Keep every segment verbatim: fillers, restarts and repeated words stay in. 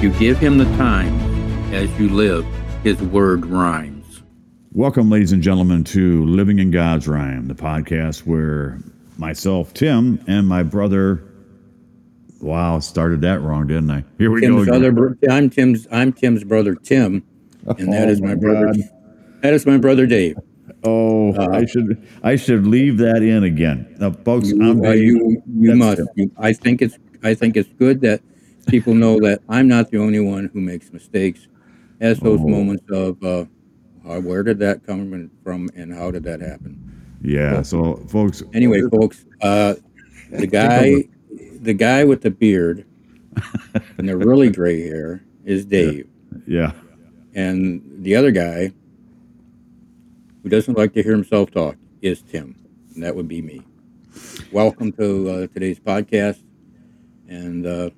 If you give him the time, as you live, his word rhymes. Welcome, ladies and gentlemen, to Living in God's Rhyme, the podcast where myself, Tim, and my brother... Wow, started that wrong, didn't I? Here we Tim's go. Other bro- I'm Tim's. I'm Tim's brother, Tim, and that oh is my, my brother. God. That is my brother, Dave. Oh, uh, I should I should leave that in again, now, folks. You I'm, uh, you, you must. You, I think it's I think it's good that people know that I'm not the only one who makes mistakes. As those oh. moments of uh, uh, where did that come from, and how did that happen? Yeah. But, so, folks. Anyway, folks. Uh, the guy. The guy with the beard and the really gray hair is Dave. Yeah. And the other guy who doesn't like to hear himself talk is Tim. And that would be me. Welcome to uh, today's podcast. And uh,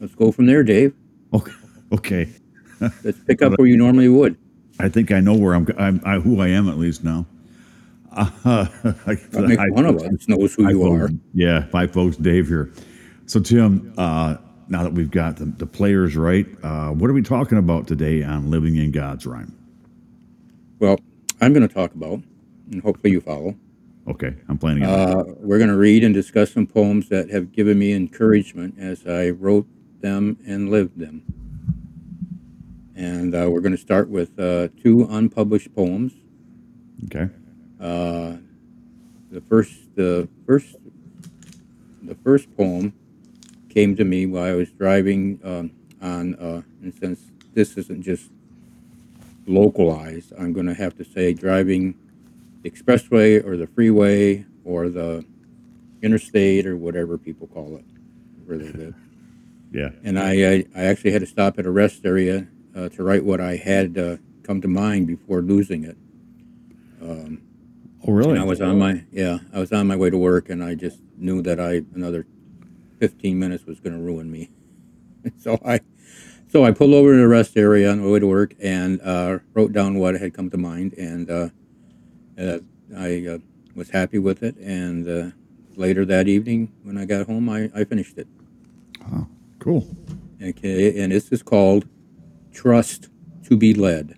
let's go from there, Dave. Okay. Okay. Let's pick up where you normally would. I think I know where I'm, I'm I, who I am at least now. Uh, I, makes I, one I, of us knows who I, you folks, are. Yeah, my folks, Dave here. So, Tim, uh, now that we've got the, the players right, uh, what are we talking about today on Living in God's Rhyme? Well, I'm going to talk about, and hopefully you follow. Okay, I'm planning on uh, that. We're going to read and discuss some poems that have given me encouragement as I wrote them and lived them. And uh, we're going to start with uh, two unpublished poems. Okay. Uh, the first, the first, the first poem came to me while I was driving um, on, uh, and since this isn't just localized, I'm going to have to say driving the expressway or the freeway or the interstate or whatever people call it where they live. Yeah. And I, I, I actually had to stop at a rest area uh, to write what I had uh, come to mind before losing it. Um, Oh, really? And I was on my yeah. I was on my way to work, and I just knew that I another fifteen minutes was going to ruin me. so I, so I pulled over to the rest area on my way to work, and uh, wrote down what had come to mind, and uh, uh, I uh, was happy with it. And uh, later that evening, when I got home, I, I finished it. Oh, cool. Okay, and this is called "Trust to Be Led."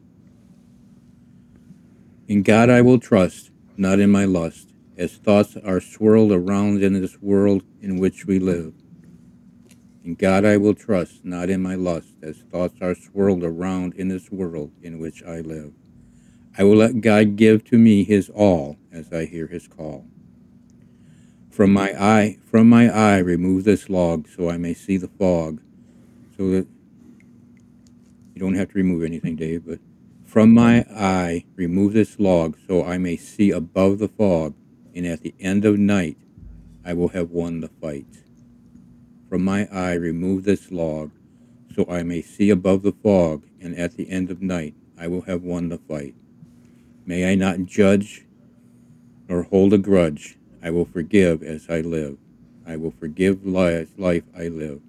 In God I will trust. Not in my lust, as thoughts are swirled around in this world in which we live. In God I will trust, not in my lust, as thoughts are swirled around in this world in which I live. I will let God give to me his all as I hear his call. From my eye, from my eye remove this log so I may see the fog. So that you don't have to remove anything, Dave, but from my eye, remove this log, so I may see above the fog, and at the end of night, I will have won the fight. From my eye, remove this log, so I may see above the fog, and at the end of night, I will have won the fight. May I not judge nor hold a grudge. I will forgive as I live. I will forgive life I live.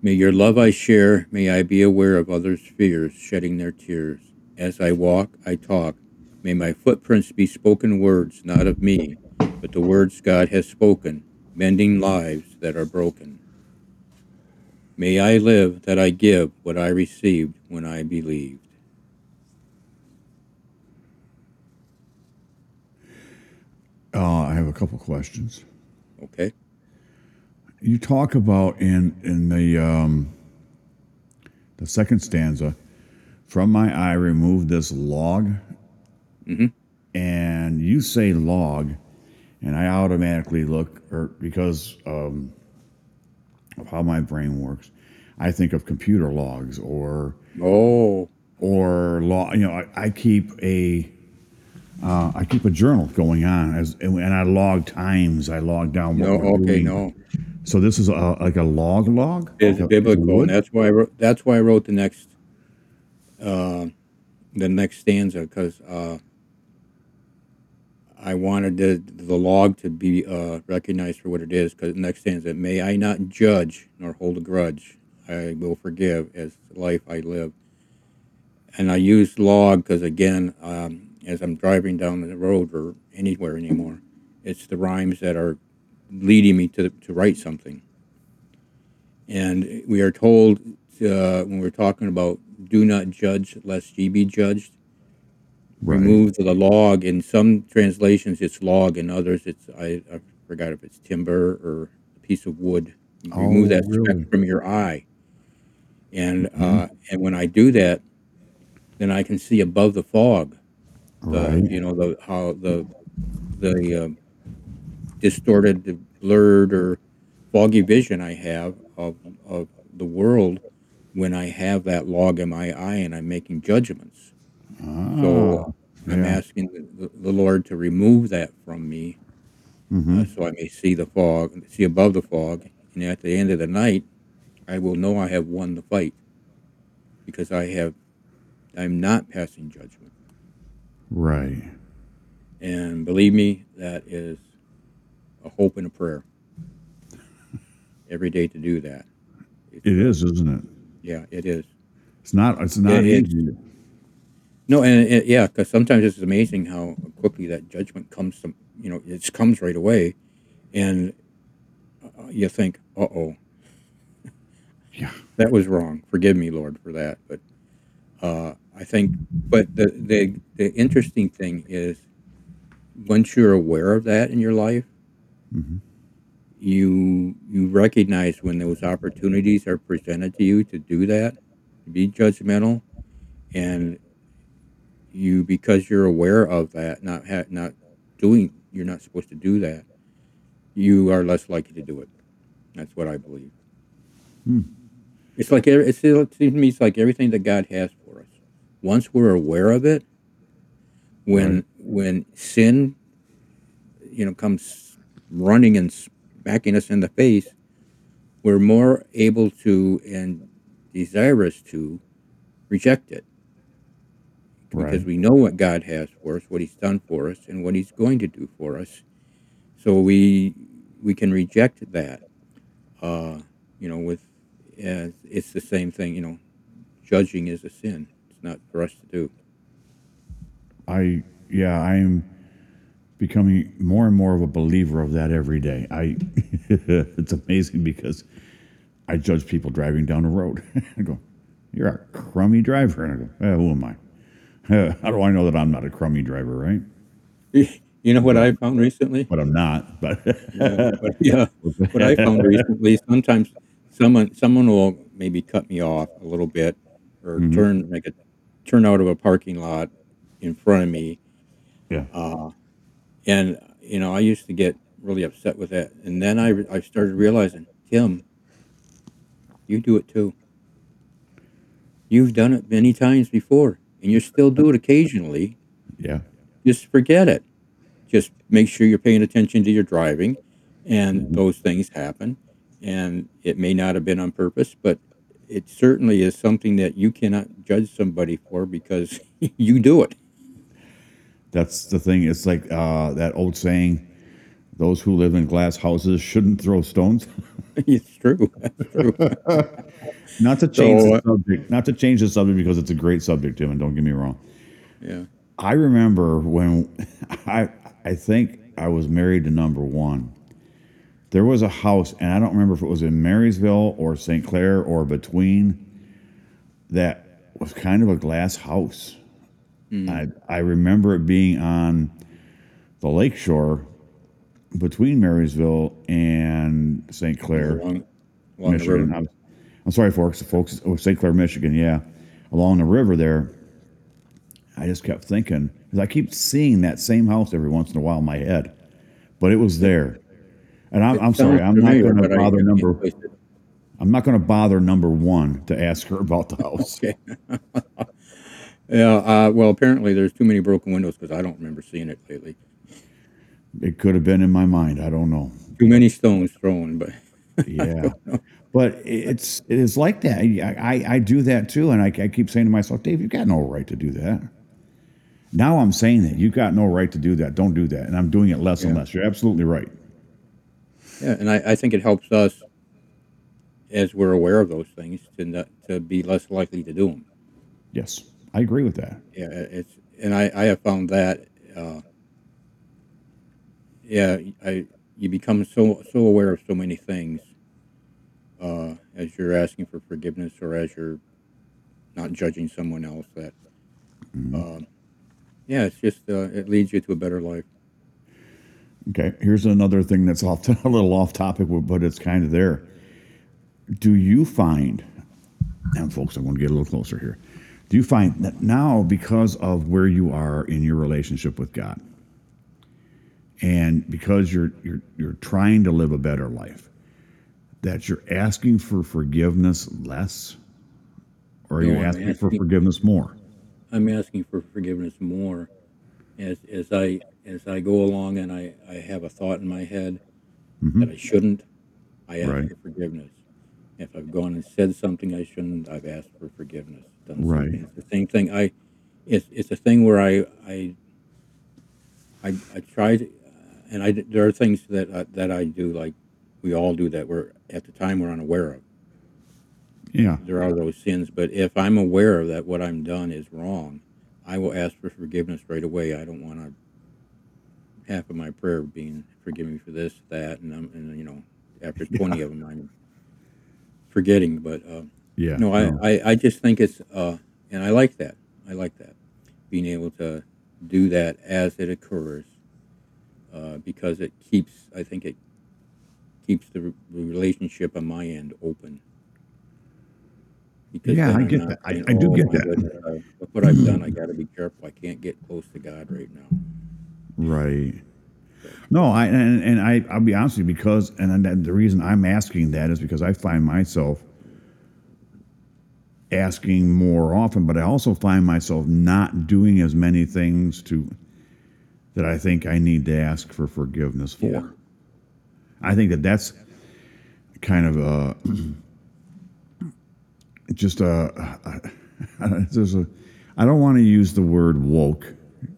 May your love I share, may I be aware of others' fears, shedding their tears. As I walk, I talk. May my footprints be spoken words, not of me, but the words God has spoken, mending lives that are broken. May I live that I give what I received when I believed. Uh, I have a couple questions. Okay. You talk about in in the um, the second stanza, from my eye remove this log, mm-hmm. and you say log, and I automatically look, or because um, of how my brain works, I think of computer logs or oh or log. You know, I, I keep a uh, I keep a journal going on, as and, and I log times, I log down. No, what okay, doing. no. So this is a, like a log log? It's like biblical, and that's why I wrote, that's why I wrote the next uh, the next stanza, because uh, I wanted the, the log to be uh, recognized for what it is, because the next stanza, may I not judge nor hold a grudge. I will forgive as life I live. And I use log because, again, um, as I'm driving down the road or anywhere anymore, it's the rhymes that are leading me to to write something. And we are told uh, when we're talking about do not judge lest ye be judged, right. Remove the log. In some translations, it's log. In others, it's I, I forgot if it's timber or a piece of wood. Oh, remove that really? speck from your eye. And mm-hmm. uh, and when I do that, then I can see above the fog. Right. The, you know the how the the um, distorted, the blurred, or foggy vision I have of of the world when I have that log in my eye and I'm making judgments. Ah, so uh, I'm yeah. asking the, the Lord to remove that from me, mm-hmm. uh, so I may see the fog, see above the fog, and at the end of the night, I will know I have won the fight because I have. I'm not passing judgment. Right. And believe me, that is a hope and a prayer every day to do that. It's, it is, isn't it? Yeah, it is. It's not. It's not it, easy. It, no, and it, yeah, because sometimes it's amazing how quickly that judgment comes. To, you know, it comes right away, and uh, you think, "Uh oh, yeah, that was wrong. Forgive me, Lord, for that." But uh, I think, but the, the the interesting thing is, once you're aware of that in your life. Mm-hmm. You you recognize when those opportunities are presented to you to do that, to be judgmental, and you because you're aware of that, not ha- not doing, you're not supposed to do that. You are less likely to do it. That's what I believe. Hmm. It's like it's, it seems to me it's like everything that God has for us. Once we're aware of it, when right. when sin, you know, comes running and smacking us in the face, we're more able to and desirous to reject it. Right. Because we know what God has for us, what he's done for us, and what he's going to do for us. So we we can reject that. Uh, you know, with uh, it's the same thing, you know, judging is a sin. It's not for us to do. I, yeah, I'm becoming more and more of a believer of that every day. I, it's amazing because I judge people driving down the road. I go, you're a crummy driver. And I go, eh, who am I? How do I know that I'm not a crummy driver, right? You know what I found recently? But I'm not. But yeah, but yeah, what I found recently, sometimes someone someone will maybe cut me off a little bit or mm-hmm. turn make a turn out of a parking lot in front of me. Yeah. Uh, And, you know, I used to get really upset with that. And then I, I started realizing, Tim, you do it too. You've done it many times before, and you still do it occasionally. Yeah. Just forget it. Just make sure you're paying attention to your driving, and mm-hmm. those things happen. And it may not have been on purpose, but it certainly is something that you cannot judge somebody for because you do it. That's the thing. It's like uh, that old saying, those who live in glass houses shouldn't throw stones. It's true. That's true. Not to change so, uh, the subject. Not to change the subject because it's a great subject, Tim, and don't get me wrong. Yeah. I remember when I I think I was married to number one. There was a house, and I don't remember if it was in Marysville or Saint Clair or between, that was kind of a glass house. Mm. I, I remember it being on the lakeshore between Marysville and Saint Clair, along, along Michigan. I'm, I'm sorry, folks. folks oh, Saint Clair, Michigan, yeah. Along the river there, I just kept thinking, because I keep seeing that same house every once in a while in my head, but it was there. And I'm, I'm sorry, I'm not going to bother number. I'm not going to bother number one to ask her about the house. Okay. Yeah, uh, well, apparently there's too many broken windows because I don't remember seeing it lately. It could have been in my mind. I don't know. Too many stones thrown, but yeah, but it's it is like that. I, I, I do that too, and I, I keep saying to myself, Dave, you got no right to do that. Now I'm saying that you got no right to do that. Don't do that, and I'm doing it less yeah. and less. You're absolutely right. Yeah, and I, I think it helps us as we're aware of those things to not, to be less likely to do them. Yes. I agree with that. Yeah, it's and I, I have found that uh, yeah, I you become so so aware of so many things uh, as you're asking for forgiveness or as you're not judging someone else. That, uh, yeah, it's just uh, it leads you to a better life. Okay, here's another thing that's off to, a little off topic, but it's kind of there. Do you find, and folks, I want to get a little closer here. Do you find that now, because of where you are in your relationship with God, and because you're you're you're trying to live a better life, that you're asking for forgiveness less, or are no, you asking, asking for forgiveness more? I'm asking for forgiveness more, as as I as I go along and I, I have a thought in my head mm-hmm. that I shouldn't. I ask right. for forgiveness. If I've gone and said something I shouldn't, I've asked for forgiveness. Done right. It's the same thing. I it's it's a thing where I I I, I try to, and I there are things that I, that I do, like we all do, that we're at the time we're unaware of. Yeah, there are those sins, but if I'm aware that what I'm done is wrong, I will ask for forgiveness right away. I don't want to half of my prayer being forgive me for this, that, and I'm, and you know, after twenty yeah. of them I'm forgetting. But uh, yeah, no, I, no. I, I just think it's uh, and I like that. I like that being able to do that as it occurs, uh, because it keeps. I think it keeps the, re- the relationship on my end open. Because yeah, I get that. Saying, I, I do oh, get that. Goodness, I, look what I've done. I got to be careful. I can't get close to God right now. Right. So. No, I and, and I I'll be honest with you, because and, and the reason I'm asking that is because I find myself asking more often, but I also find myself not doing as many things to that I think I need to ask for forgiveness for. Yeah. I think that that's kind of a. Just uh, there's a. I don't want to use the word woke,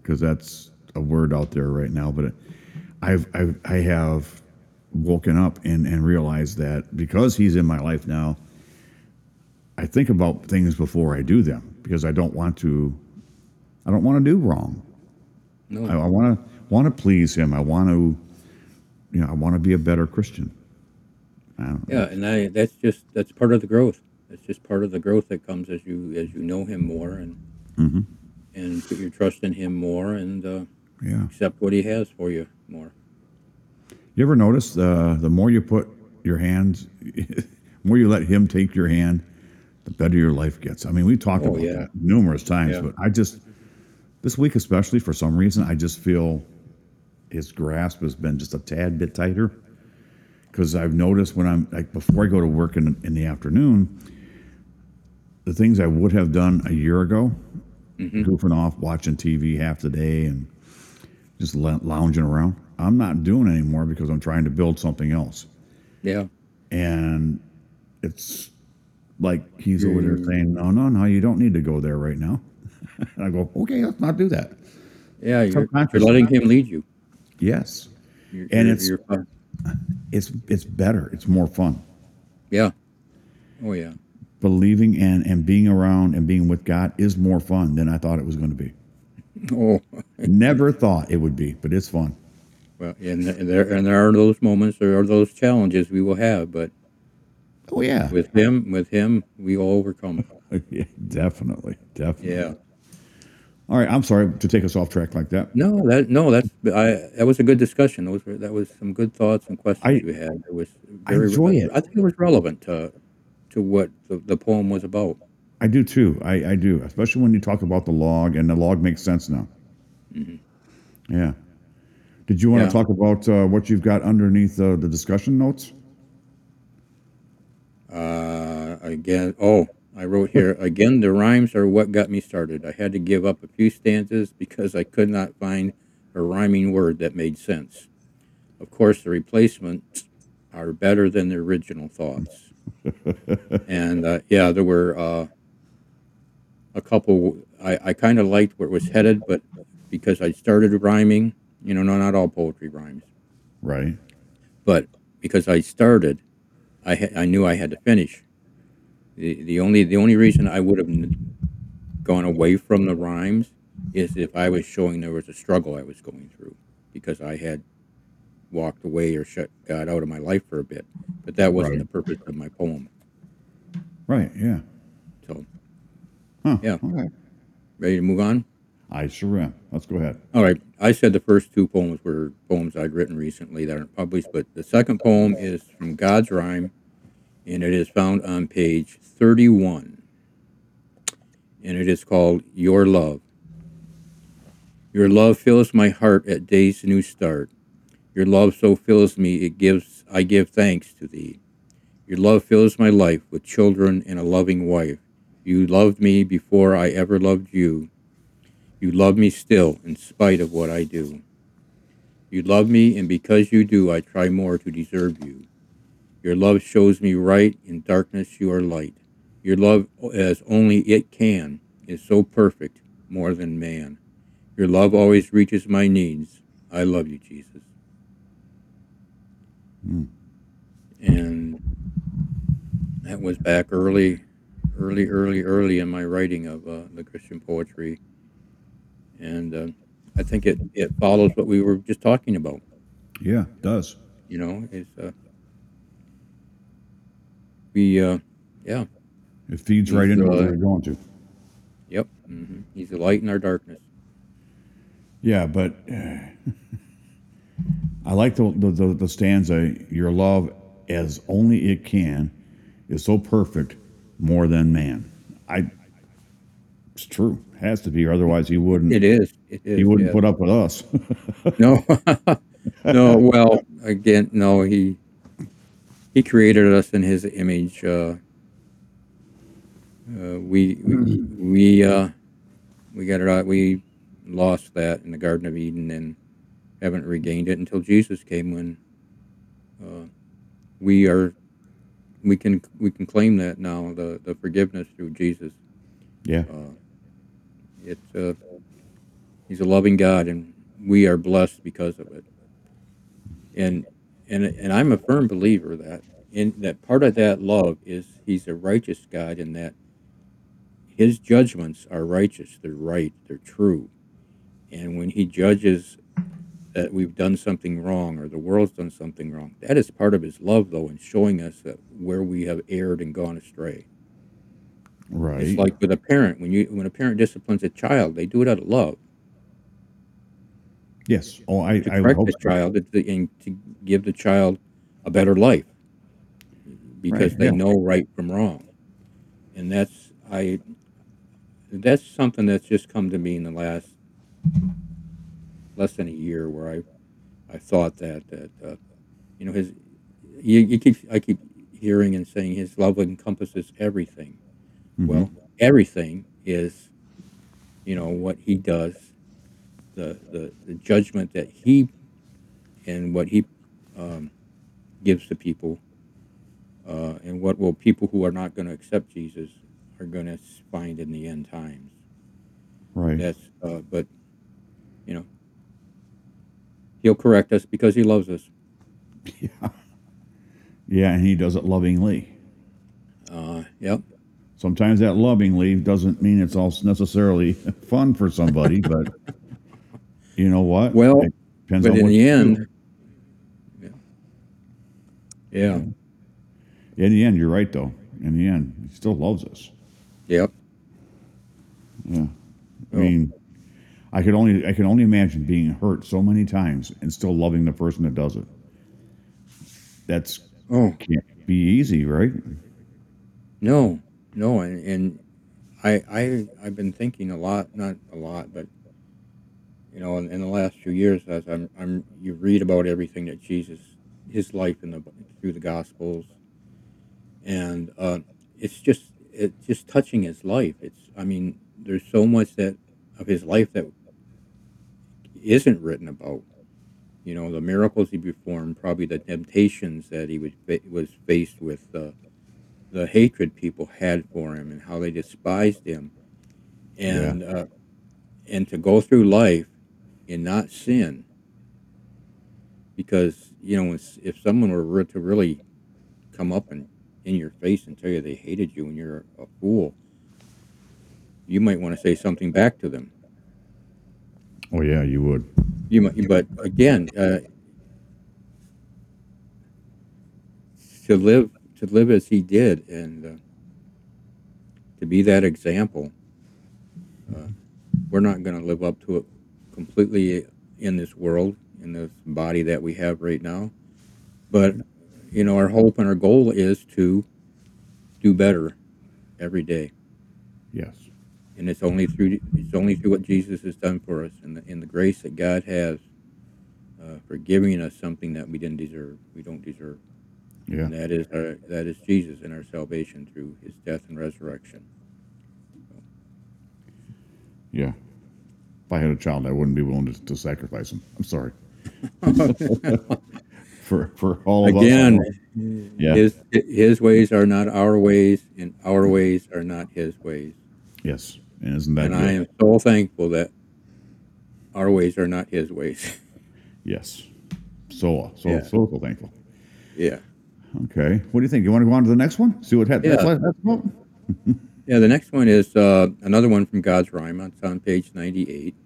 because that's a word out there right now. But I've I've I have woken up and, and realized that because he's in my life now, I think about things before I do them, because I don't want to. I don't want to do wrong. No. I, I want to want to please him. I want to, you know, I want to be a better Christian. I don't know. Yeah, and I that's just that's part of the growth. It's just part of the growth that comes as you as you know him more and mm-hmm. and put your trust in him more and uh, yeah. accept what he has for you more. You ever notice uh, the more you put your hands, the more you let him take your hand, the better your life gets. I mean, we talked oh, about yeah. that numerous times, yeah. but I just, this week especially, for some reason, I just feel his grasp has been just a tad bit tighter, because I've noticed when I'm, like before I go to work in, in the afternoon, the things I would have done a year ago, mm-hmm. goofing off, watching T V half the day and just lounging around, I'm not doing anymore because I'm trying to build something else. Yeah. And it's like he's over there saying, no, no, no, you don't need to go there right now. And I go, okay, let's not do that. Yeah, you're, you're letting him lead you. Yes. You're, and you're, it's you're fun. It's it's better. It's more fun. Yeah. Oh, yeah. Believing and, and being around and being with God is more fun than I thought it was going to be. Oh, never thought it would be, but it's fun. Well, and there and there are those moments, there are those challenges we will have, but oh yeah, with him, with him, we will overcome. yeah, definitely, definitely. Yeah. All right, I'm sorry to take us off track like that. No, that no, that's I. That was a good discussion. Those were, that was some good thoughts and questions we had. It was very. I enjoy it. I think it was relevant to. to what the, the poem was about. I do too. I, I do. Especially when you talk about the log, and the log makes sense now. Mm-hmm. Yeah. Did you want yeah. to talk about uh, what you've got underneath uh, the discussion notes? Uh, again, oh, I wrote here, again, the rhymes are what got me started. I had to give up a few stanzas because I could not find a rhyming word that made sense. Of course, the replacements are better than the original thoughts. and uh, yeah, there were uh, a couple. I, I kind of liked where it was headed, but because I started rhyming, you know, no, not all poetry rhymes, right? But because I started, I ha- I knew I had to finish. the the only The only reason I would have gone away from the rhymes is if I was showing there was a struggle I was going through, because I had walked away or shut God out of my life for a bit, but that wasn't right. the purpose of my poem. Right. Yeah. So. Huh, yeah. Okay. Ready to move on? I sure am. Let's go ahead. All right. I said the first two poems were poems I'd written recently that aren't published, but the second poem is from God's Rhyme, and it is found on page thirty-one, and it is called Your Love. Your love fills my heart at day's new start. Your love so fills me, it gives I give thanks to thee. Your love fills my life with children and a loving wife. You loved me before I ever loved you. You love me still, in spite of what I do. You love me, and because you do, I try more to deserve you. Your love shows me right, in darkness you are light. Your love, as only it can, is so perfect, more than man. Your love always reaches my needs. I love you, Jesus. Mm. And that was back early, early, early, early in my writing of uh, the Christian poetry. And uh, I think it, it follows what we were just talking about. Yeah, it does. You know, it's, uh, we, uh, yeah. It feeds He's right into the, what we're going to. Yep. Mm-hmm. He's the light in our darkness. Yeah, but uh, I like the, the, the stanza, your love as only it can is so perfect more than man. I. It's true. It has to be, or otherwise he wouldn't. It is. It is he wouldn't yeah. put up with us. no, no. Well, again, no. He he created us in his image. Uh, uh, we we we, uh, we got it out. We lost that in the Garden of Eden and haven't regained it until Jesus came. When uh, we are, we can we can claim that now. The the forgiveness through Jesus. Yeah. Uh, It's uh, he's a loving God, and we are blessed because of it. And and and I'm a firm believer that in that part of that love is he's a righteous God, and that his judgments are righteous, they're right, they're true. And when he judges that we've done something wrong or the world's done something wrong, that is part of his love, though, in showing us that where we have erred and gone astray. Right. It's like with a parent. When you when a parent disciplines a child, they do it out of love. Yes. Oh, I, to I correct hope the so. child and to give the child a better life because right. they yeah. know right from wrong, and that's I. That's something that's just come to me in the last less than a year, where I I thought that that uh, you know his you, you keep I keep hearing and saying his love encompasses everything. Well, everything is, you know, what he does, the the, the judgment that he and what he um, gives to people, uh, and what will people who are not going to accept Jesus are going to find in the end times. Right. That's. Uh, but, you know, he'll correct us because he loves us. Yeah. Yeah, and he does it lovingly. Uh. Yep. Sometimes that lovingly doesn't mean it's all necessarily fun for somebody, but you know what? Well, it depends but on in what the end, yeah. yeah. In the end, you're right, though. In the end, he still loves us. Yep. Yeah. I mean, I could only I can only imagine being hurt so many times and still loving the person that does it. That's oh. can't be easy, right? No. No, and, and I, I, I've been thinking a lot, not a lot, but, you know, in, in the last few years, as I'm, I'm, you read about everything that Jesus, his life in the through the Gospels, and uh, it's just, it's just touching his life. It's, I mean, there's so much that of his life that isn't written about. You know, the miracles he performed, probably the temptations that he was was faced with. Uh, the hatred people had for him and how they despised him, and yeah. uh, and to go through life and not sin, because you know if, if someone were to really come up and in your face and tell you they hated you and you're a fool, you might want to say something back to them. Oh yeah, you would. You might, but again, uh, to live to live as he did, and uh, to be that example. Uh, we're not going to live up to it completely in this world, in this body that we have right now. But, you know, our hope and our goal is to do better every day. Yes. And it's only through it's only through what Jesus has done for us, and the, and the grace that God has uh, for giving us something that we didn't deserve, we don't deserve. Yeah. And that is our, that is Jesus and our salvation through his death and resurrection. So. Yeah. If I had a child, I wouldn't be willing to, to sacrifice him. I'm sorry. for for all of Again, us. Again, yeah. his, his ways are not our ways, and our ways are not his ways. Yes. And isn't that And good? I am so thankful that our ways are not his ways. Yes. So, so, yeah. so, so thankful. Yeah. Okay. What do you think? You want to go on to the next one? See what happens. Yeah. That's, that's yeah, the next one is uh, another one from God's Rhyme. It's on page ninety-eight.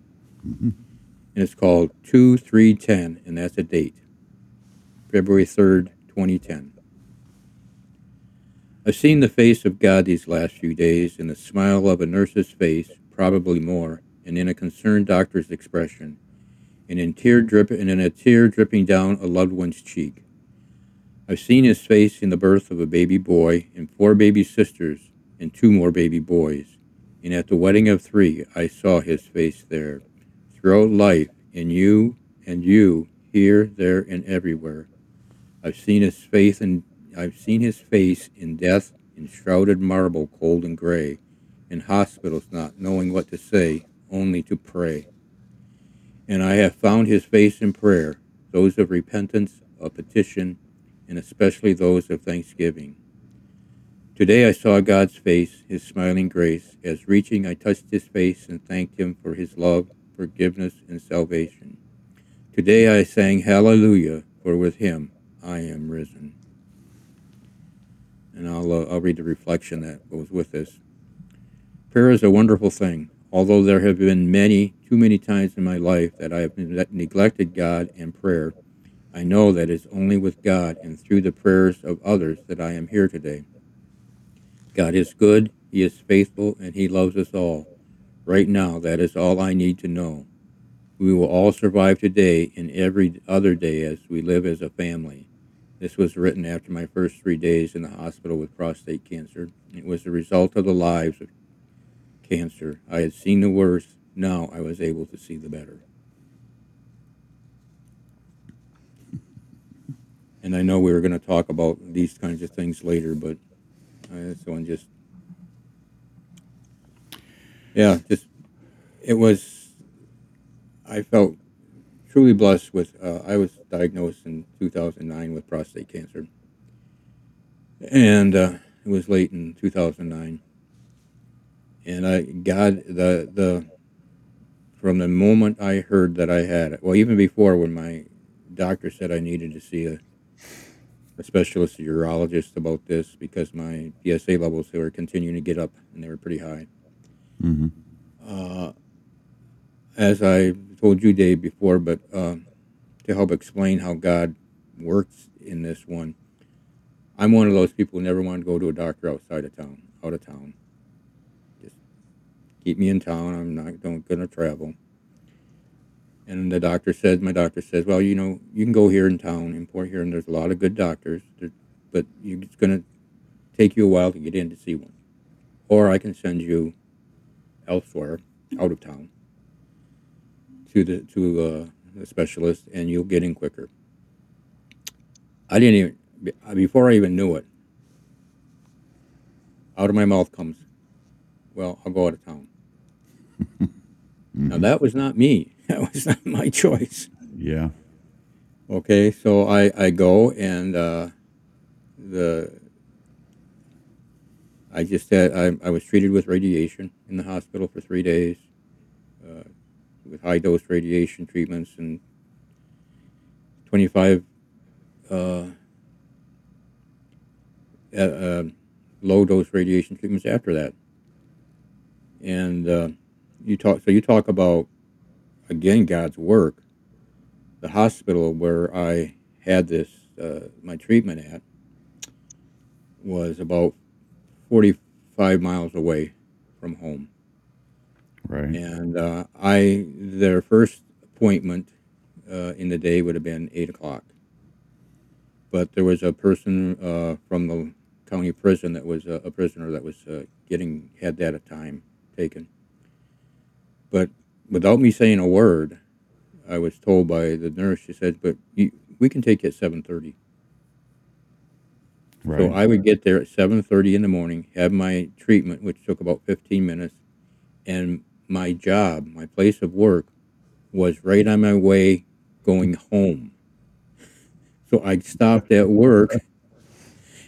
Mm-hmm. And it's called two three ten, and that's a date. February third, twenty ten. I've seen the face of God these last few days, and the smile of a nurse's face, probably more, and in a concerned doctor's expression, and in tear drip, and in a tear dripping down a loved one's cheek. I've seen his face in the birth of a baby boy, and four baby sisters, and two more baby boys, and at the wedding of three, I saw his face there. Throughout life, in you, and you, here, there, and everywhere, I've seen his faith and I've seen his face in death, in shrouded marble, cold and gray, in hospitals not knowing what to say, only to pray. And I have found his face in prayer, those of repentance, of petition, and especially those of thanksgiving. Today I saw God's face, his smiling grace. As reaching, I touched his face and thanked him for his love, forgiveness, and salvation. Today I sang hallelujah, for with him I am risen. And I'll, uh, I'll read the reflection that goes with this. Prayer is a wonderful thing, although there have been many, too many times in my life that I have ne- neglected God and prayer. I know that it's only with God and through the prayers of others that I am here today. God is good, he is faithful, and he loves us all. Right now, that is all I need to know. We will all survive today and every other day as we live as a family. This was written after my first three days in the hospital with prostate cancer. It was the result of the lives of cancer. I had seen the worst. Now I was able to see the better. And I know we were going to talk about these kinds of things later, but I, this one just, yeah, just, it was, I felt truly blessed with, uh, I was diagnosed in two thousand nine with prostate cancer, and uh, it was late in two thousand nine, and I, God, the, the, from the moment I heard that I had it, well, even before, when my doctor said I needed to see a, a specialist, a urologist about this, because my P S A levels, they were continuing to get up, and they were pretty high. Mm-hmm. Uh, as I told you, Dave, before, but uh, to help explain how God works in this one, I'm one of those people who never want to go to a doctor outside of town, out of town. Just keep me in town. I'm not don't, gonna travel. And the doctor said, my doctor says, well, you know, you can go here in town, in Port Huron, there's a lot of good doctors, but it's gonna take you a while to get in to see one. Or I can send you elsewhere, out of town, to the to uh, a specialist, and you'll get in quicker. I didn't even, before I even knew it, out of my mouth comes, well, I'll go out of town. Mm-hmm. Now that was not me. That was not my choice. Yeah. Okay, so I, I go, and uh, the I just had, I, I was treated with radiation in the hospital for three days. Uh, with high-dose radiation treatments, and twenty-five uh, uh, uh, low-dose radiation treatments after that. And uh, you talk, so you talk about, again, God's work. The hospital where I had this, uh, my treatment at, was about forty-five miles away from home. Right. And uh, I, their first appointment uh, in the day would have been eight o'clock. But there was a person uh, from the county prison that was a, a prisoner that was uh, getting, had that at time taken. But without me saying a word, I was told by the nurse, she said, but you, we can take you at seven thirty. Right. So I would get there at seven thirty in the morning, have my treatment, which took about fifteen minutes, and my job, my place of work, was right on my way going home. So I stopped at work.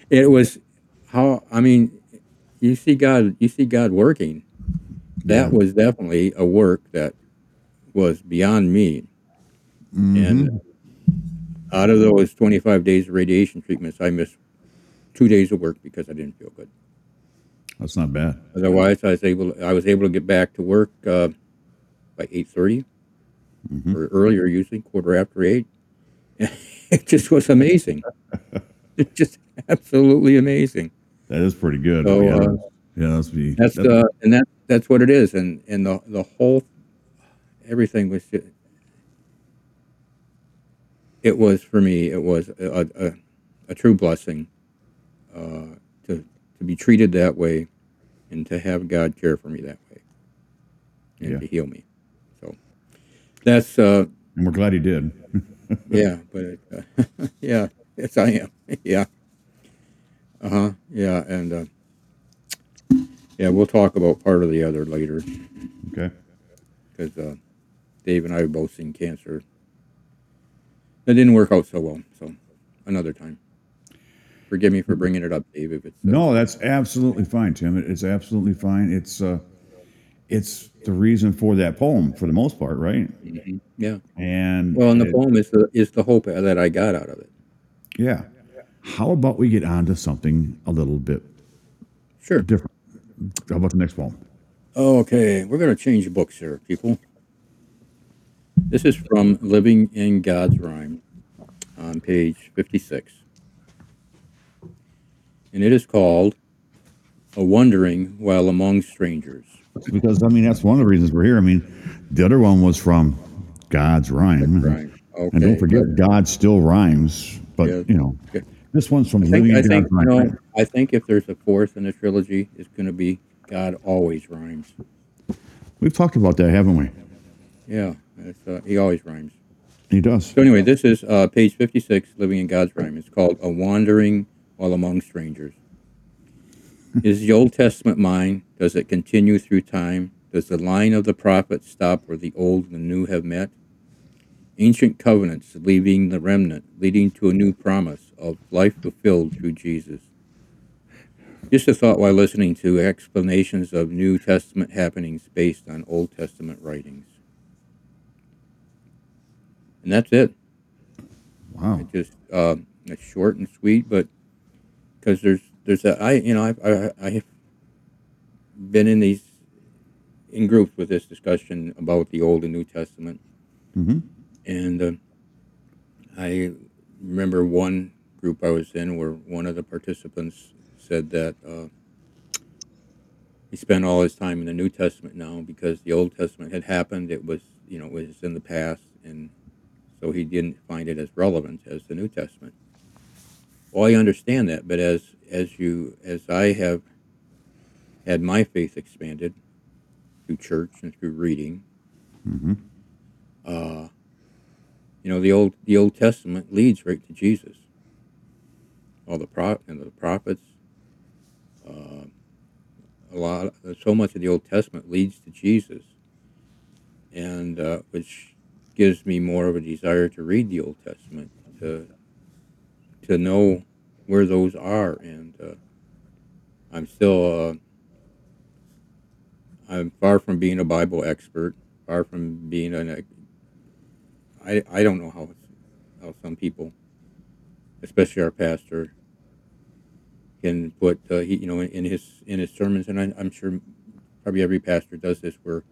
It was how, I mean, you see God, you see God working. That yeah. was definitely a work that was beyond me. Mm-hmm. And out of those twenty-five days of radiation treatments, I missed two days of work because I didn't feel good. That's not bad. Otherwise, I was able to, I was able to get back to work uh, by eight thirty, mm-hmm. or earlier usually, quarter after eight. It just was amazing. It's just absolutely amazing. That is pretty good. So, yeah, uh, yeah that's, be, that's, that's uh, and that that's what it is, and and the the whole everything was. Just, it was for me. It was a a, a true blessing. Uh, to to be treated that way, and to have God care for me that way, and yeah. to heal me. So that's. Uh, and we're glad He did. yeah, but it, uh, yeah, yes, I am. Yeah. Uh huh. Yeah, and uh, yeah, we'll talk about part or the other later. Okay. Because uh, Dave and I have both seen cancer. That didn't work out so well. So another time. Forgive me for bringing it up, Dave. If it's uh, no, that's absolutely fine, Tim. It's absolutely fine. It's uh, it's the reason for that poem, for the most part, right? Mm-hmm. Yeah. And well, and the it, poem is the is the hope that I got out of it. Yeah. How about we get on to something a little bit sure different? How about the next poem? Okay, we're going to change books here, people. This is from Living in God's Rhyme, on page fifty-six. And it is called A Wandering While Among Strangers. Because, I mean, that's one of the reasons we're here. I mean, the other one was from God's Rhyme. Right. Okay. And don't forget, but, God Still Rhymes. But, yeah. you know, okay. This one's from I think, Living I think, God's Rhyme. You know, I think if there's a fourth in the trilogy, it's going to be God Always Rhymes. We've talked about that, haven't we? Yeah. It's, uh, he always rhymes. He does. So anyway, this is uh, page fifty-six, Living in God's Rhyme. It's called A Wandering While Among Strangers. Is the Old Testament mine? Does it continue through time? Does the line of the prophets stop where the old and the new have met? Ancient covenants leaving the remnant, leading to a new promise of life fulfilled through Jesus. Just a thought while listening to explanations of New Testament happenings based on Old Testament writings. And that's it. Wow. It just, uh, it's short and sweet, but because there's, there's a, I, you know, I, I, I've been in these, in groups with this discussion about the Old and New Testament. Mm-hmm. And uh, I remember one group I was in where one of the participants said that uh, he spent all his time in the New Testament now because the Old Testament had happened. It was, you know, it was in the past. And so he didn't find it as relevant as the New Testament. Well, I understand that, but as as you as I have had my faith expanded through church and through reading, mm-hmm. uh, you know the old the Old Testament leads right to Jesus. All the pro and the prophets, uh, a lot, so much of the Old Testament leads to Jesus, and uh, which gives me more of a desire to read the Old Testament to. to know where those are, and uh, I'm still, uh, I'm far from being a Bible expert, far from being an, I, I don't know how, how some people, especially our pastor, can put, uh, he, you know, in, in his in his sermons, and I, I'm sure probably every pastor does this, where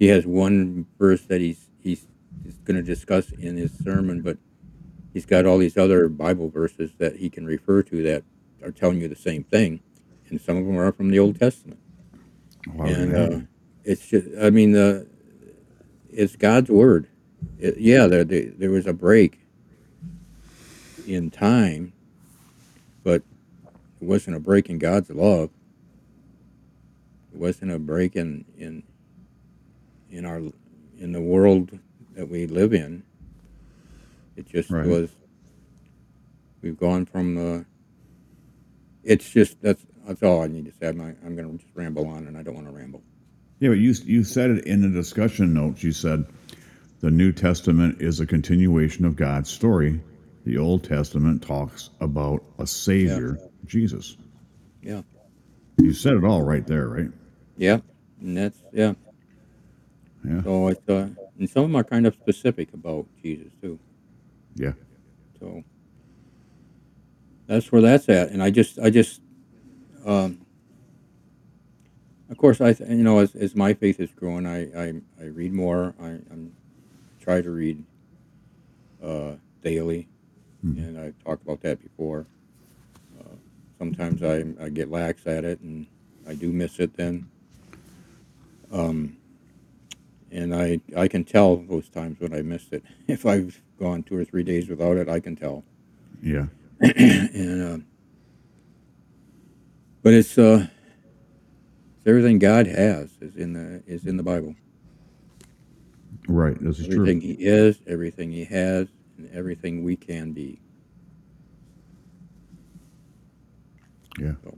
he has one verse that he's, he's, he's going to discuss in his sermon, but he's got all these other Bible verses that he can refer to that are telling you the same thing, and some of them are from the Old Testament. Wow, and yeah. uh, it's just, I mean, the it's God's word. It, yeah, there there was a break in time, but it wasn't a break in God's love. It wasn't a break in in in our in the world that we live in. It just right. was. We've gone from the. It's just that's that's all I need to say. I'm not, I'm going to just ramble on, and I don't want to ramble. Yeah, but you you said it in the discussion notes. You said the New Testament is a continuation of God's story. The Old Testament talks about a Savior, yeah. Jesus. Yeah. You said it all right there, right? Yeah, and that's yeah. Yeah. So it's uh, and some of them are kind of specific about Jesus too. Yeah. So that's where that's at, and I just, I just, um, of course, I, you know, as, as my faith is growing, I, I, I read more. I I'm, try to read uh, daily, mm-hmm. and I've talked about that before. Uh, sometimes I, I get lax at it, and I do miss it then. Um, and I, I can tell those times when I missed it. If I've gone two or three days without it, I can tell. Yeah. and uh, but it's uh, it's everything God has is in the is in the Bible. Right, this is true. Everything He is, everything He has, and everything we can be. Yeah. So,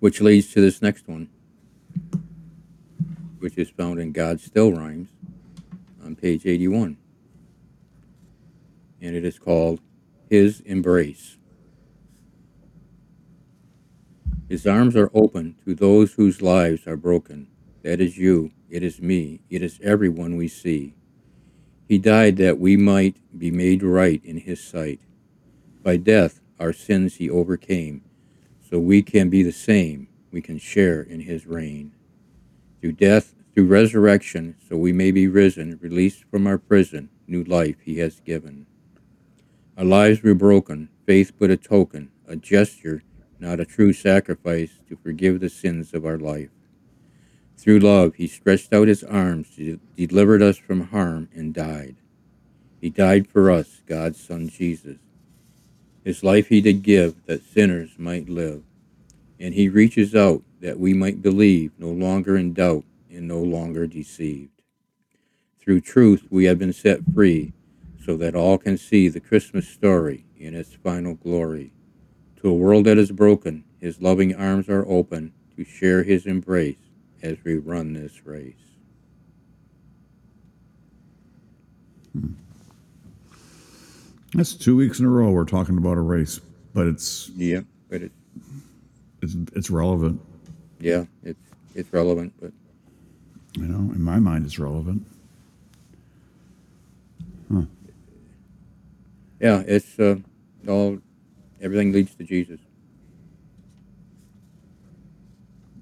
which leads to this next one, which is found in God Still Rhymes, on page eighty-one, and it is called His Embrace. His arms are open to those whose lives are broken. That is you, it is me, it is everyone we see. He died that we might be made right in His sight. By death, our sins He overcame, so we can be the same, we can share in His reign. Through death, through resurrection, so we may be risen, released from our prison, new life He has given. Our lives were broken, faith but a token, a gesture, not a true sacrifice to forgive the sins of our life. Through love, He stretched out His arms, de- delivered us from harm, and died. He died for us, God's Son Jesus. His life He did give that sinners might live, and He reaches out that we might believe, no longer in doubt and no longer deceived. Through truth, we have been set free, so that all can see the Christmas story in its final glory. To a world that is broken, His loving arms are open to share His embrace as we run this race. Hmm. That's two weeks in a row we're talking about a race, but it's yeah, but it, it's it's relevant. Yeah, it's it's relevant, but you know, in my mind, it's relevant. Huh. Yeah, it's uh, all, everything leads to Jesus.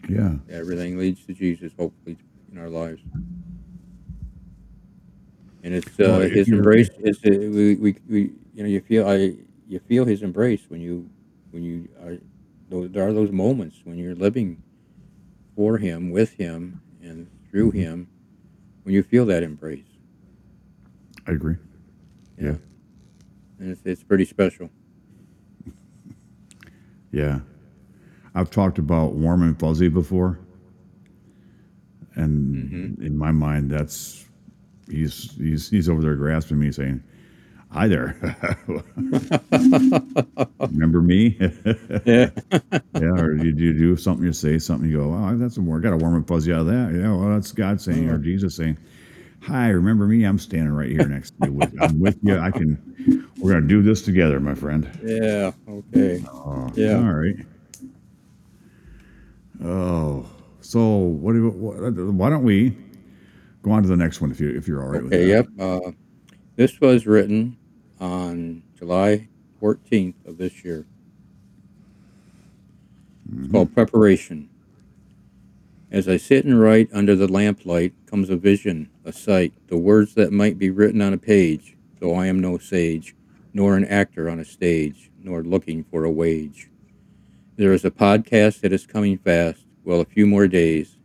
Yeah. Everything leads to Jesus, hopefully, in our lives. And it's uh, well, His embrace. It's, uh, we, we, we, you know, you feel I, you feel His embrace when you, when you are. There are those moments when you're living for Him, with Him, and through Him, when you feel that embrace. I agree. Yeah. yeah. And it's, it's pretty special. Yeah. I've talked about warm and fuzzy before. And mm-hmm. in my mind, that's, he's, he's, he's over there grasping me saying, "Hi there." Remember me? yeah. yeah. Or you, you do something, you say something, you go, "Oh, that's a warm, got a warm and fuzzy out of that." Yeah. Well, that's God saying, mm-hmm. or Jesus saying, "Hi, remember me? I'm standing right here next to you. With, I'm with you. I can. We're gonna do this together, my friend." Yeah. Okay. Oh, yeah. All right. Oh, so what do? You, what, why don't we go on to the next one if you if you're all right okay, with that? Okay. Yep. Uh, this was written on July fourteenth of this year. Mm-hmm. It's called Preparation. As I sit and write under the lamplight comes a vision, a sight, the words that might be written on a page, though I am no sage, nor an actor on a stage, nor looking for a wage. There is a podcast that is coming fast, well, a few more days,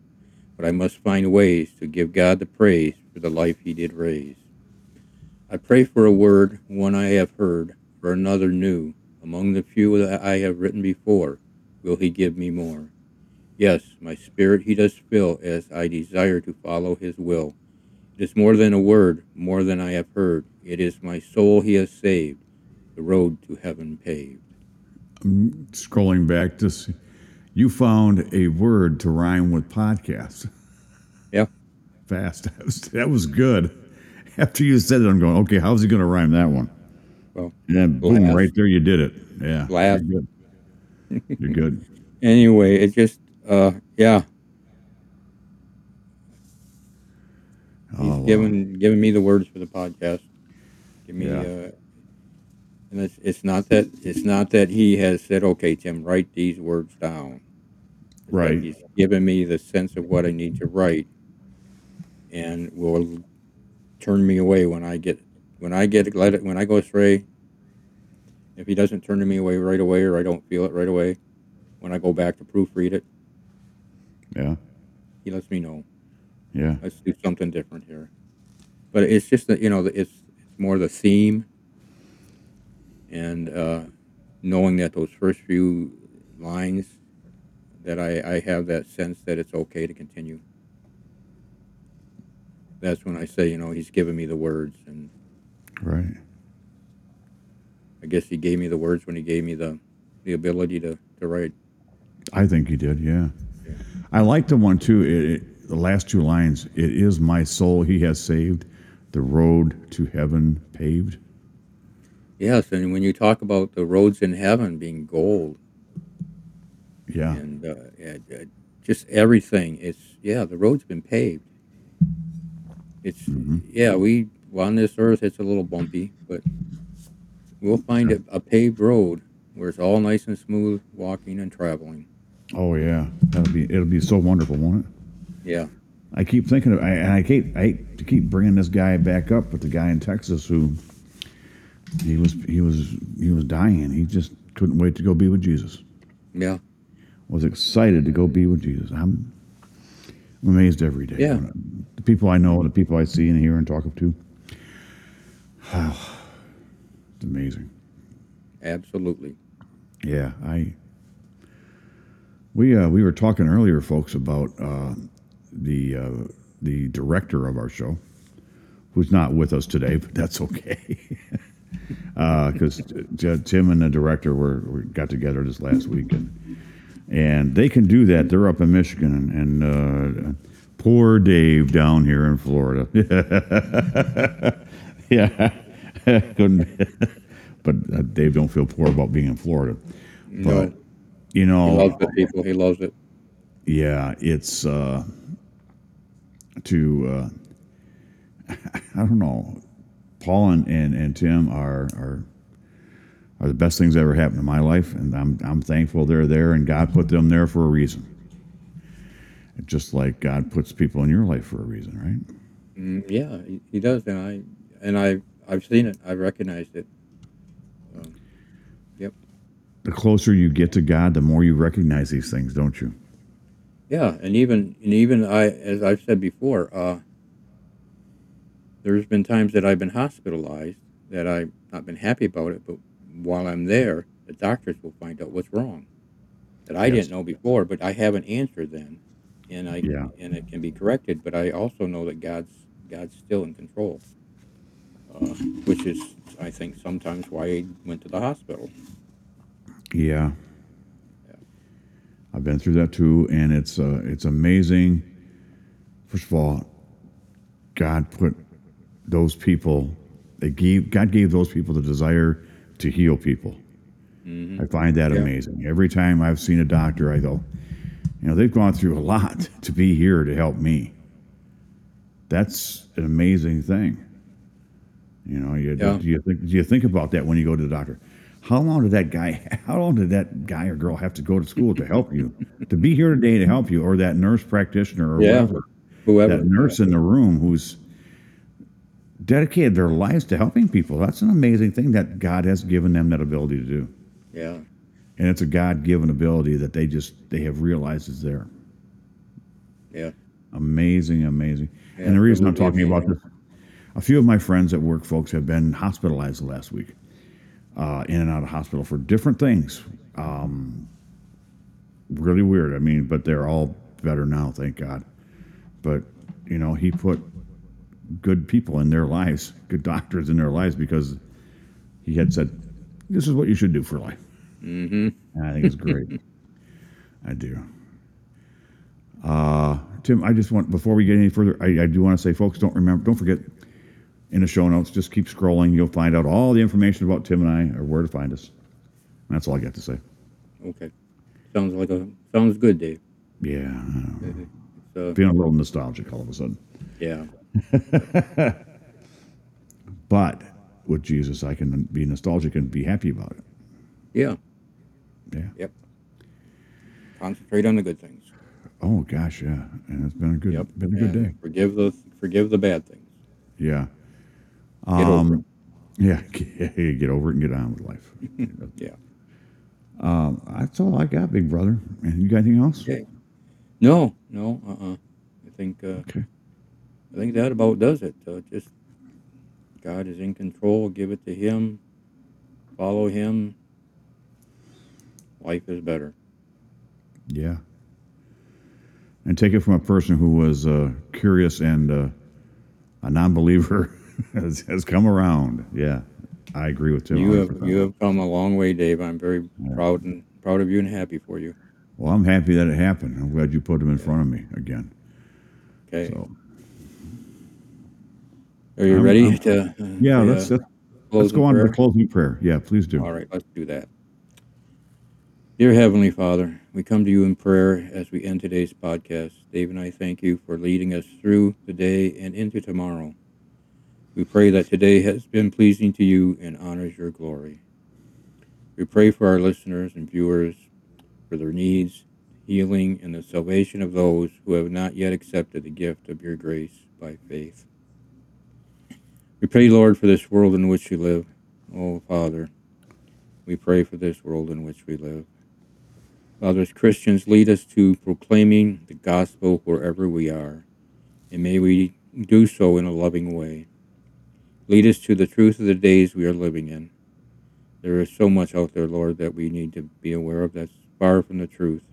but I must find ways to give God the praise for the life he did raise. I pray for a word, one I have heard, for another new, among the few that I have written before, will he give me more. Yes, my spirit he does fill as I desire to follow his will. It is more than a word, more than I have heard. It is my soul he has saved, the road to heaven paved. I'm scrolling back to see. You found a word to rhyme with podcast. Yeah. Fast. That was good. After you said it, I'm going, okay, how's he going to rhyme that one? Well, and then boom, laugh. Right there, you did it. Yeah. Laugh. You're good. You're good. Anyway, it just, uh, yeah. He's oh, giving, giving me the words for the podcast. Give me, yeah. uh, and it's, it's not that it's not that he has said, okay, Tim, write these words down. It's right. Like he's given me the sense of what I need to write, and will turn me away when I get when I get let it when I go astray. If he doesn't turn me away right away, or I don't feel it right away, when I go back to proofread it, yeah, he lets me know. Yeah, let's do something different here. But it's just that, you know, it's more the theme, and uh, knowing that those first few lines, that I, I have that sense that it's okay to continue. That's when I say, you know, he's given me the words, and right. I guess he gave me the words when he gave me the, the ability to, to write. I think he did, yeah. yeah. I like the one too. It, it, The last two lines, it is my soul he has saved, the road to heaven paved. Yes, and when you talk about the roads in heaven being gold. Yeah. And uh, it, it, just everything, it's, yeah, the road's been paved. It's, mm-hmm. yeah, we, well, on this earth, it's a little bumpy, but we'll find a, a paved road where it's all nice and smooth walking and traveling. Oh, yeah. That'll be, it'll be so wonderful, won't it? Yeah, I keep thinking of, I, and I keep, I hate to keep bringing this guy back up, but the guy in Texas who he was, he was, he was dying. He just couldn't wait to go be with Jesus. Yeah, was excited to go be with Jesus. I'm amazed every day. Yeah, the people I know, the people I see and hear and talk to. Wow, it's amazing. Absolutely. Yeah, I. We uh, we were talking earlier, folks, about. Uh, the uh, the director of our show, who's not with us today, but that's okay. Because uh, Tim and the director were, were got together this last week, and, and they can do that. They're up in Michigan, and uh, poor Dave down here in Florida. yeah, but uh, Dave don't feel poor about being in Florida. No. But, you know, he loves the people. He loves it. Yeah, it's. Uh, To, uh, I don't know, Paul and, and, and Tim are, are are the best things that ever happened in my life, and I'm I'm thankful they're there, and God put them there for a reason. Just like God puts people in your life for a reason, right? Mm, yeah, he, he does, and I and I I've seen it, I've recognized it. Um, yep. The closer you get to God, the more you recognize these things, don't you? Yeah, and even and even I, as I've said before, uh, there's been times that I've been hospitalized that I've not been happy about it, but while I'm there, the doctors will find out what's wrong that I yes. didn't know before, but I have an answer then, and I yeah. and it can be corrected. But I also know that God's God's still in control, uh, which is, I think, sometimes why I went to the hospital. Yeah. I've been through that too, and it's uh, it's amazing. First of all, God put those people. They gave God gave those people the desire to heal people. Mm-hmm. I find that yeah. amazing. Every time I've seen a doctor, I go, you know, they've gone through a lot to be here to help me. That's an amazing thing. You know, you, yeah. do you think do you think about that when you go to the doctor? How long did that guy, how long did that guy or girl have to go to school to help you, to be here today to help you, or that nurse practitioner or yeah, whatever, whoever, that nurse in the room who's dedicated their lives to helping people. That's an amazing thing that God has given them that ability to do. Yeah. And it's a God-given ability that they just, they have realized is there. Yeah. Amazing, amazing. Yeah, and the reason I'm talking amazing. about this, a few of my friends at work, folks, have been hospitalized the last week, uh, in and out of hospital for different things. Um, really weird. I mean, but they're all better now, thank God. But, you know, he put good people in their lives, good doctors in their lives, because he had said, this is what you should do for life. Mm-hmm. And I think it's great. I do. Uh, Tim, I just want, before we get any further, I, I do want to say, folks, don't remember, don't forget, in the show notes, just keep scrolling. You'll find out all the information about Tim and I, or where to find us. And that's all I got to say. Okay. Sounds like a, sounds good, Dave. Yeah. So, feeling a little nostalgic all of a sudden. Yeah. But with Jesus, I can be nostalgic and be happy about it. Yeah. Yeah. Yep. Concentrate on the good things. Oh gosh, yeah. And it's been a good, yep. been a yeah. good day. Forgive the, forgive the bad things. Yeah. Get um, over it. Yeah. Get over it and get on with life. Yeah. Um, that's all I got, big brother. And you got anything else? Okay. No, no. Uh-uh. I think. Uh, okay. I think that about does it. Uh, just God is in control. Give it to Him. Follow Him. Life is better. Yeah. And take it from a person who was uh, curious and uh, a non-believer has, has come around. Yeah, I agree with Tim. You have you have come a long way, Dave. I'm very yeah. proud and proud of you and happy for you. Well, I'm happy that it happened. I'm glad you put them in yeah. front of me again. Okay. So. Are you I'm, ready I'm, to? Uh, yeah, to, let's, uh, let's, let's go on prayer? to the closing prayer. Yeah, please do. All right, let's do that. Dear Heavenly Father, we come to you in prayer as we end today's podcast. Dave and I thank you for leading us through today and into tomorrow. We pray that today has been pleasing to you and honors your glory. We pray for our listeners and viewers, for their needs, healing, and the salvation of those who have not yet accepted the gift of your grace by faith. We pray, Lord, for this world in which we live. Oh, Father, we pray for this world in which we live. Father, as Christians, lead us to proclaiming the gospel wherever we are, and may we do so in a loving way. Lead us to the truth of the days we are living in. There is so much out there, Lord, that we need to be aware of that's far from the truth.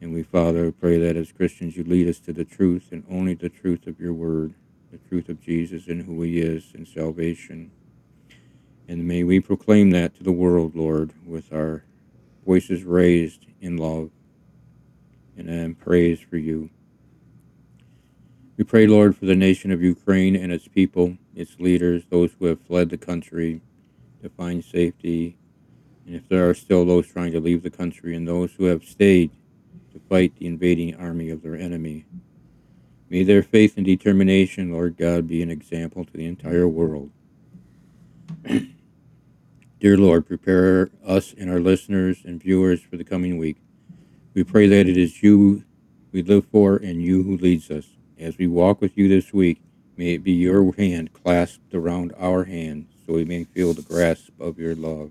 And we, Father, pray that as Christians, you lead us to the truth and only the truth of your word, the truth of Jesus and who he is and salvation. And may we proclaim that to the world, Lord, with our voices raised in love and in praise for you. We pray, Lord, for the nation of Ukraine and its people, its leaders, those who have fled the country to find safety, and if there are still those trying to leave the country, and those who have stayed to fight the invading army of their enemy. May their faith and determination, Lord God, be an example to the entire world. Dear Lord, prepare us and our listeners and viewers for the coming week. We pray that it is you we live for and you who leads us. As we walk with you this week, may it be your hand clasped around our hand so we may feel the grasp of your love.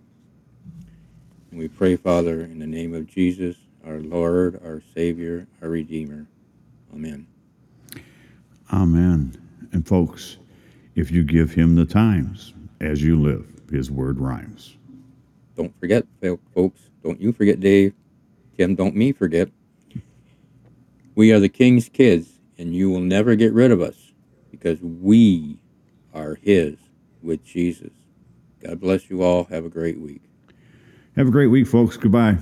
And we pray, Father, in the name of Jesus, our Lord, our Savior, our Redeemer. Amen. Amen. And folks, if you give him the times as you live, his word rhymes. Don't forget, folks. Don't you forget, Dave. Tim, don't me forget. We are the King's kids, and you will never get rid of us because we are his with Jesus. God bless you all. Have a great week. Have a great week, folks. Goodbye.